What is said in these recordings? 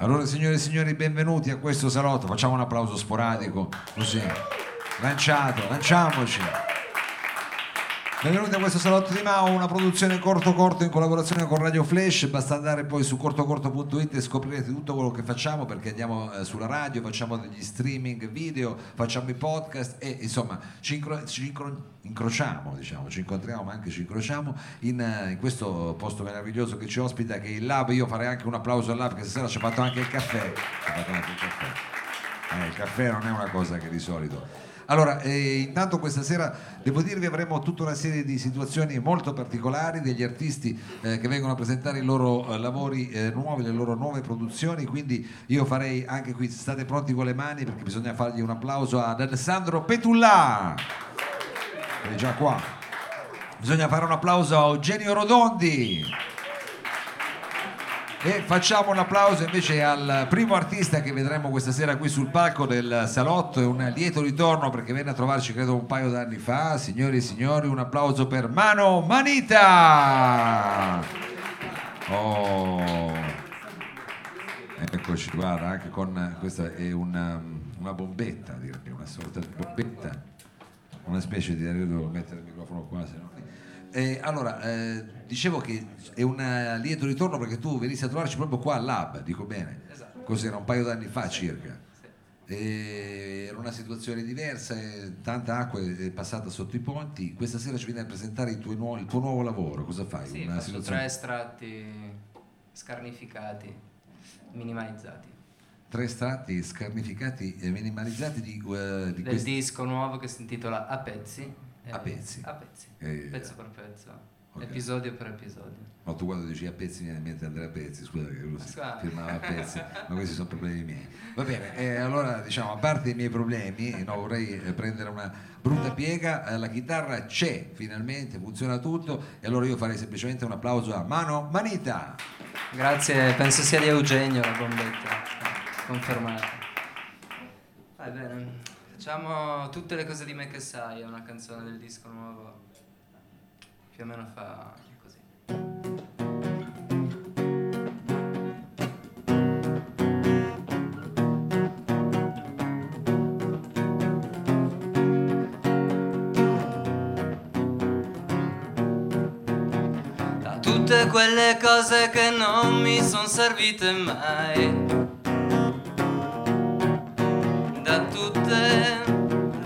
Allora signore e signori, benvenuti a questo salotto, facciamo un applauso sporadico, così, lanciamoci. Benvenuti a questo salotto di Mao, una produzione Corto Corto in collaborazione con Radio Flash, basta andare poi su cortocorto.it e scoprirete tutto quello che facciamo, perché andiamo sulla radio, facciamo degli streaming video, facciamo i podcast e insomma ci incontriamo ma anche ci incrociamo in questo posto meraviglioso che ci ospita, che è il Lab. Io farei anche un applauso al Lab, che stasera ci ha fatto anche il caffè. Il caffè non è una cosa che di solito. Allora, intanto questa sera devo dirvi avremo tutta una serie di situazioni molto particolari, degli artisti che vengono a presentare i loro lavori nuovi, le loro nuove produzioni, quindi io farei anche qui, state pronti con le mani perché bisogna fargli un applauso ad Alessandro Petullà, che è già qua. Bisogna fare un applauso a Eugenio Rodondi. E facciamo un applauso invece al primo artista che vedremo questa sera qui sul palco del salotto, è un lieto ritorno perché venne a trovarci credo un paio d'anni fa, signori e signori, un applauso per Mano Manita! Oh, eccoci, guarda, anche con questa è una bombetta, direi, una sorta di bombetta, una specie di... Io devo mettere il microfono qua, se no... allora, dicevo che è un lieto ritorno perché tu venissi a trovarci proprio qua al Lab, dico bene? Esatto. Cos'era, un paio d'anni fa circa? Sì. Era una situazione diversa, tanta acqua è passata sotto i ponti. Questa sera ci vieni a presentare il tuo nuovo lavoro, cosa fai? Sì, una situazione... 3 estratti scarnificati, minimalizzati. 3 estratti scarnificati e minimalizzati di del disco nuovo che si intitola A Pezzi. A pezzi. Pezzo per pezzo, okay. Episodio per episodio. Ma tu quando dici a pezzi viene in mente Andrea Pezzi, scusa che lui si firmava a pezzi, ma questi sono problemi miei. Va bene, allora diciamo, a parte i miei problemi, no, vorrei prendere una brutta piega, la chitarra c'è, finalmente funziona tutto e allora io farei semplicemente un applauso a Mano Manita. Grazie, penso sia di Eugenio la bombetta, confermata. Va bene. Facciamo tutte le cose di me che sai, è una canzone del disco nuovo, più o meno fa così. Da tutte quelle cose che non mi son servite mai,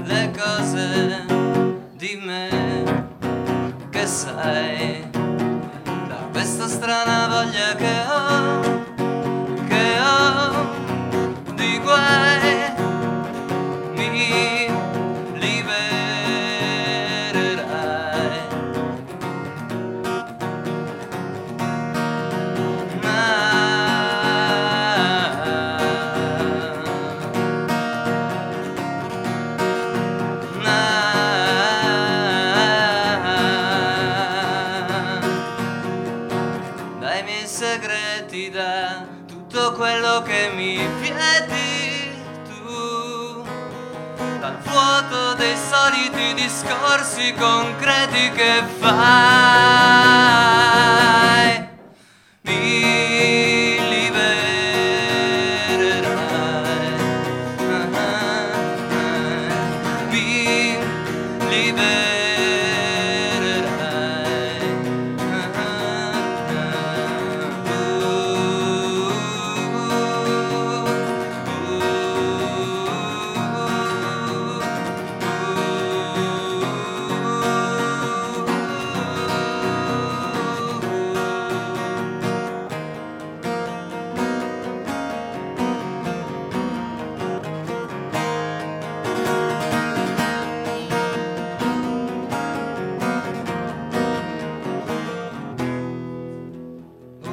le cose di me che sai, da questa strana voglia che ho di guai, mi libererai. Quello che mi vieti tu, dal vuoto dei soliti discorsi concreti che fai, mi libererai, mi libererai.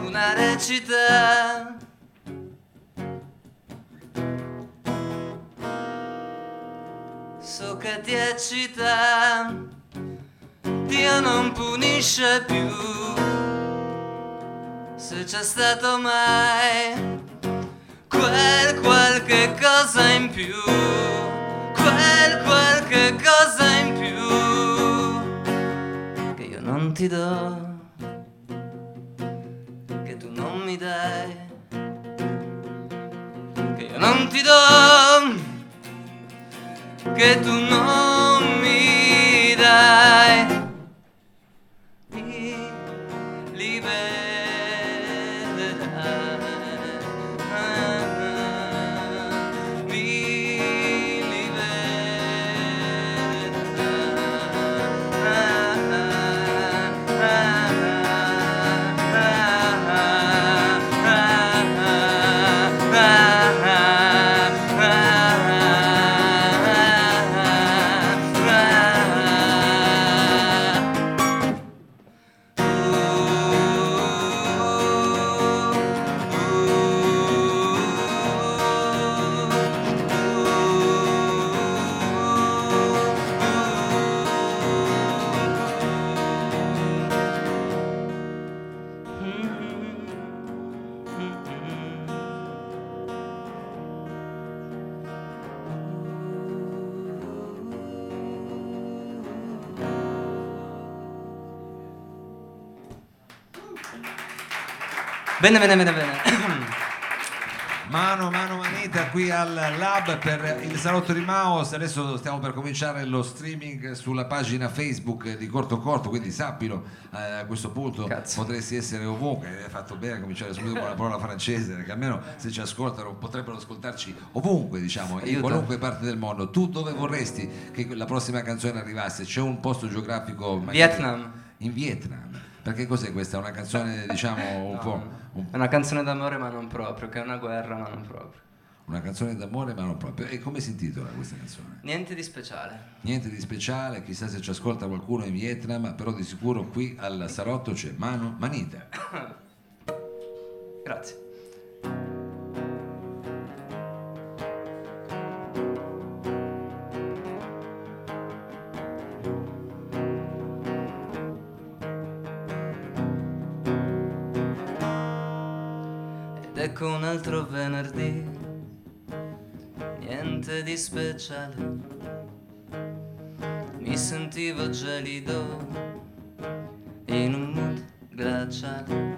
Una recita so che ti eccita, Dio non punisce più se c'è stato mai qualche cosa in più, qualche cosa in più che io non ti do, dai, che io non ti do, che tu non mi dai, mi libererai, mi libererai. Bene. Mano Manita qui al Lab per il Salotto di Maus. Adesso stiamo per cominciare lo streaming sulla pagina Facebook di Corto Corto, quindi sappilo, a questo punto cazzo, potresti essere ovunque. Hai fatto bene a cominciare subito con la parola francese, perché almeno se ci ascoltano potrebbero ascoltarci ovunque, diciamo, in qualunque parte del mondo. Tu dove vorresti che la prossima canzone arrivasse? C'è un posto geografico? Vietnam. In Vietnam. Perché cos'è questa? Una canzone, diciamo, È una canzone d'amore ma non proprio, che è una guerra ma non proprio. Una canzone d'amore ma non proprio. E come si intitola questa canzone? Niente di speciale. Niente di speciale, chissà se ci ascolta qualcuno in Vietnam, però di sicuro qui al Salotto c'è Mano Manita. Grazie. Ecco un altro venerdì, niente di speciale. Mi sentivo gelido in un mood glaciale,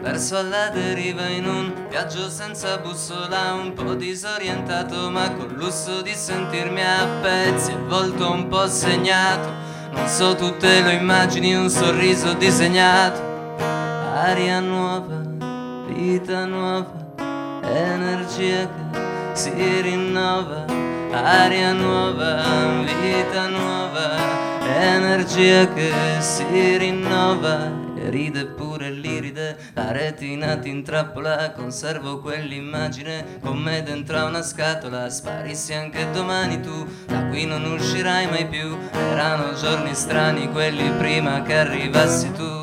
verso alla deriva in un viaggio senza bussola, un po' disorientato ma con lusso di sentirmi a pezzi, il volto un po' segnato, non so tu te lo immagini, un sorriso disegnato, aria nuova, vita nuova, energia che si rinnova, aria nuova, vita nuova, energia che si rinnova, e ride pure l'iride, la retina ti intrappola, conservo quell'immagine come dentro una scatola, sparissi anche domani tu, da qui non uscirai mai più, erano giorni strani quelli prima che arrivassi tu.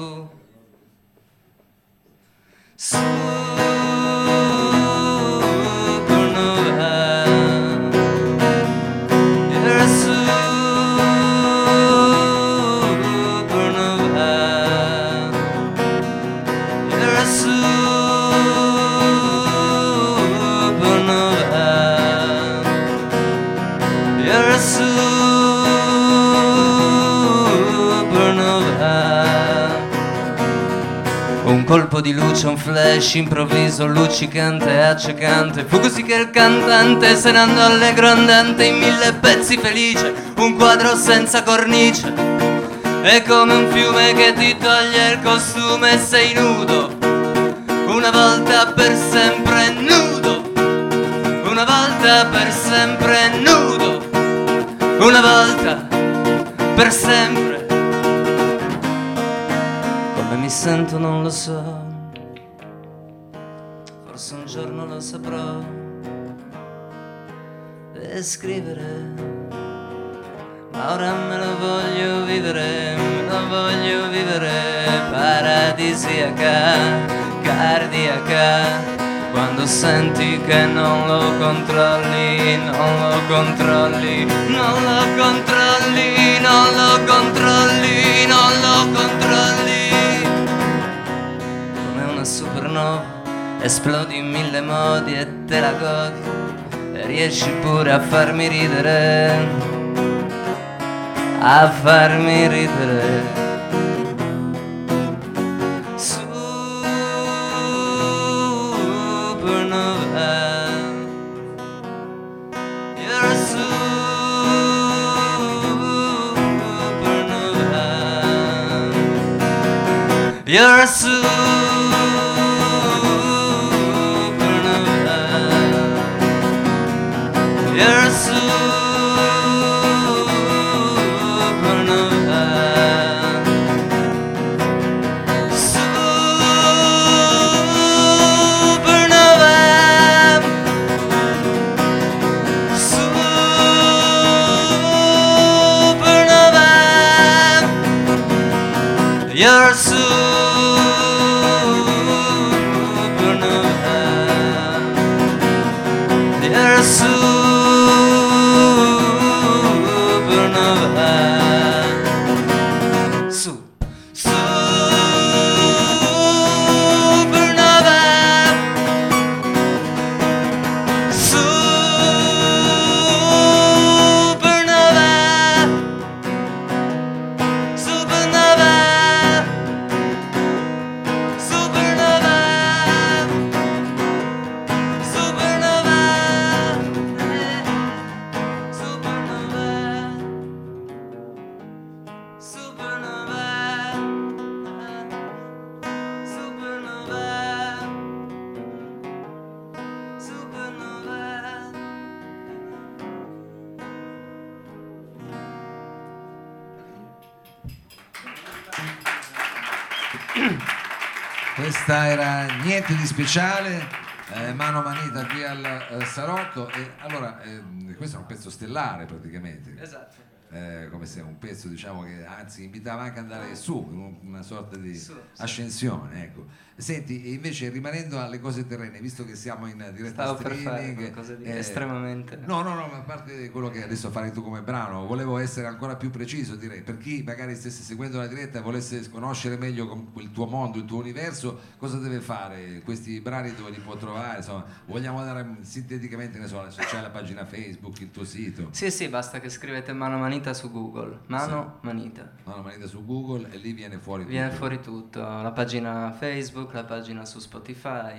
Colpo di luce, un flash improvviso, luccicante e accecante. Fu così che il cantante se ne andò allegro andante in mille pezzi felice, un quadro senza cornice. È come un fiume che ti toglie il costume e sei nudo, una volta per sempre nudo, una volta per sempre nudo, una volta per sempre. Mi sento non lo so, forse un giorno lo saprò descrivere, ma ora me lo voglio vivere, me lo voglio vivere. Paradisiaca, cardiaca, quando senti che non lo controlli, non lo controlli, non lo controlli, non lo controlli, non lo controlli. Supernova, esplodi in mille modi e te la godi, e riesci pure a farmi ridere, a farmi ridere. Supernova. You're a supernova. You're a supernova. You're a supernova. You're a supernova. Supernova. Supernova. Supernova. Questa era niente di speciale, Mano Manita qui al Sarotto. E allora questo è un pezzo stellare praticamente. Esatto. Come se un pezzo, diciamo, che anzi invitava anche ad andare su, una sorta di ascensione, ecco. Senti, e invece rimanendo alle cose terrene, visto che siamo in diretta streaming, estremamente no, ma a parte quello che adesso fai tu come brano, volevo essere ancora più preciso, direi, per chi magari stesse seguendo la diretta e volesse conoscere meglio il tuo mondo, il tuo universo, cosa deve fare? Questi brani dove li può trovare? Insomma, vogliamo dare sinteticamente, ne so, c'è la pagina Facebook, il tuo sito? Sì, basta che scrivete Mano Manita su Google, Mano Manita su Google, e lì viene fuori tutto, la pagina Facebook, la pagina su Spotify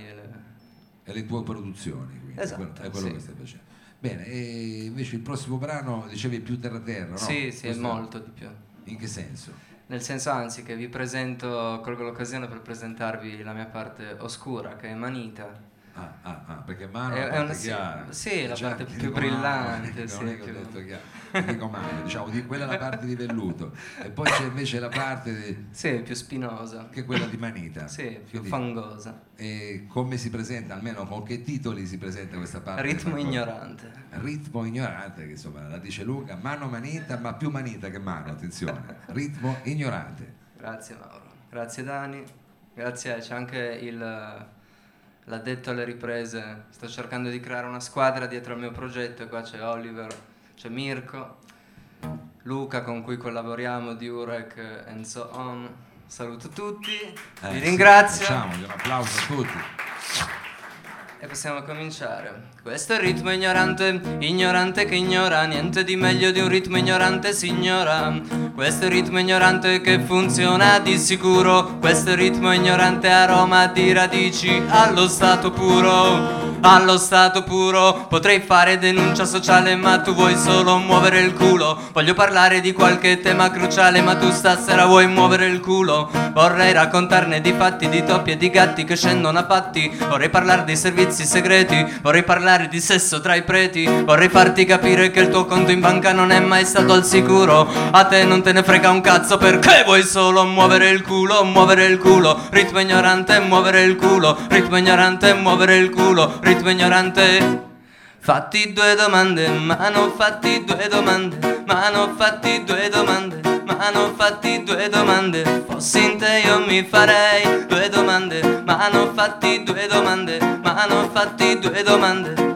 e le tue produzioni, quindi. Esatto, è quello che stai facendo. Bene, e invece il prossimo brano, dicevi, più terra, no? Sì, questo molto di più. In che senso? Nel senso, anzi, che vi presento, colgo l'occasione per presentarvi la mia parte oscura, che è Manita. Perché Mano è una parte chiara. Sì, la parte più brillante. Non è che ho detto chiaro, dico Mano, diciamo, quella è la parte di velluto. E poi c'è invece la parte più spinosa, che è quella di Manita. Sì, più fangosa. E come si presenta, almeno con che titoli si presenta questa parte? Ritmo ignorante, che insomma la dice Luca, Mano Manita, ma più Manita che Mano, attenzione. Ritmo ignorante. Grazie Mauro, grazie Dani, grazie, c'è anche l'ha detto alle riprese, sto cercando di creare una squadra dietro al mio progetto, e qua c'è Oliver, c'è Mirko, Luca con cui collaboriamo, Diurek and so on. Saluto tutti, vi ringrazio. Facciamogli un applauso a tutti. E possiamo cominciare. Questo è il ritmo ignorante, ignorante che ignora, niente di meglio di un ritmo ignorante signora. Questo è il ritmo ignorante che funziona di sicuro, questo è il ritmo ignorante, aroma di radici allo stato puro. Allo stato puro potrei fare denuncia sociale, ma tu vuoi solo muovere il culo. Voglio parlare di qualche tema cruciale, ma tu stasera vuoi muovere il culo. Vorrei raccontarne di fatti, di topi e di gatti che scendono a patti. Vorrei parlare dei servizi segreti, vorrei parlare di sesso tra i preti. Vorrei farti capire che il tuo conto in banca non è mai stato al sicuro. A te non te ne frega un cazzo perché vuoi solo muovere il culo, muovere il culo. Ritmo ignorante, muovere il culo. Ritmo ignorante, muovere il culo. Ritmo ignorante. Fatti due domande, Mano, fatti due domande, Mano, fatti due domande, Mano, fatti due domande. Fossi in te io mi farei due domande, Mano, fatti due domande, Mano, fatti due domande.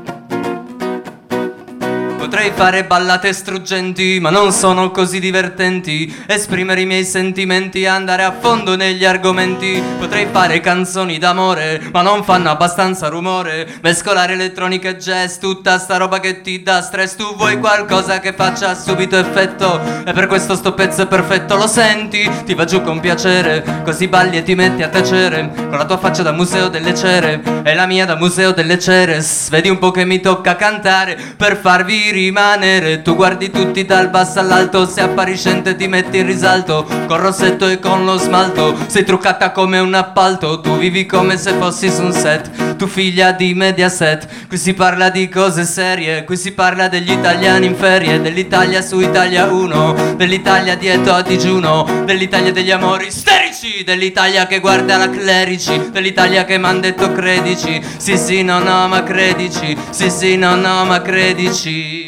Potrei fare ballate struggenti, ma non sono così divertenti. Esprimere i miei sentimenti, andare a fondo negli argomenti. Potrei fare canzoni d'amore, ma non fanno abbastanza rumore. Mescolare elettronica e jazz, tutta sta roba che ti dà stress. Tu vuoi qualcosa che faccia subito effetto, e per questo sto pezzo è perfetto. Lo senti? Ti va giù con piacere, così balli e ti metti a tacere, con la tua faccia da museo delle cere e la mia da museo delle cere. Vedi un po' che mi tocca cantare per farvi rimanere. Tu guardi tutti dal basso all'alto, sei appariscente, ti metti in risalto, col rossetto e con lo smalto, sei truccata come un appalto. Tu vivi come se fossi su un set, tu figlia di Mediaset. Qui si parla di cose serie, qui si parla degli italiani in ferie, dell'Italia su Italia 1, dell'Italia dietro a digiuno, dell'Italia degli amori isterici, dell'Italia che guarda la Clerici, dell'Italia che m'han detto credici, sì sì no no ma credici, sì sì no no ma credici.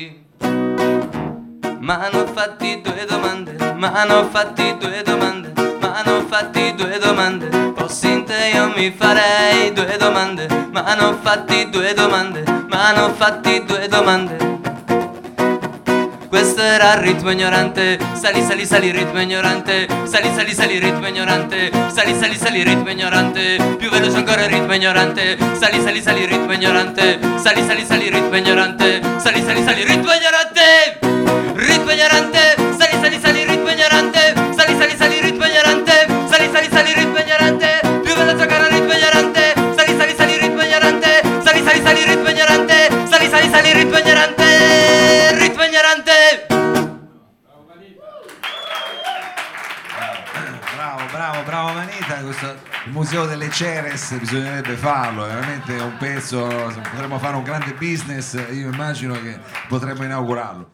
M'hanno fatti due domande, m'hanno fatti due domande, m'hanno fatti due domande, fossi in te io mi farei due domande, m'hanno fatti due domande, m'hanno fatti due domande. Questo era il ritmo ignorante, sali sali sali ritmo ignorante, sali sali sali ritmo ignorante, sali sali sali ritmo ignorante, più veloce ancora il ritmo ignorante, sali sali sali ritmo ignorante, sali sali sali ritmo ignorante, sali sali sali ritmo ignorante, ritmo ignorante, sali sali sali ritmo ignorante, sali sali sali ritmo ignorante, sali sali sali ritmo ignorante, più veloce ancora il ritmo ignorante, sali sali sali ritmo ignorante, sali sali sali ritmo ignorante, sali sali sali ritmo ignorante. Bravo Manita, questo, il museo delle Ceres bisognerebbe farlo, è veramente un pezzo, potremmo fare un grande business, io immagino che potremmo inaugurarlo.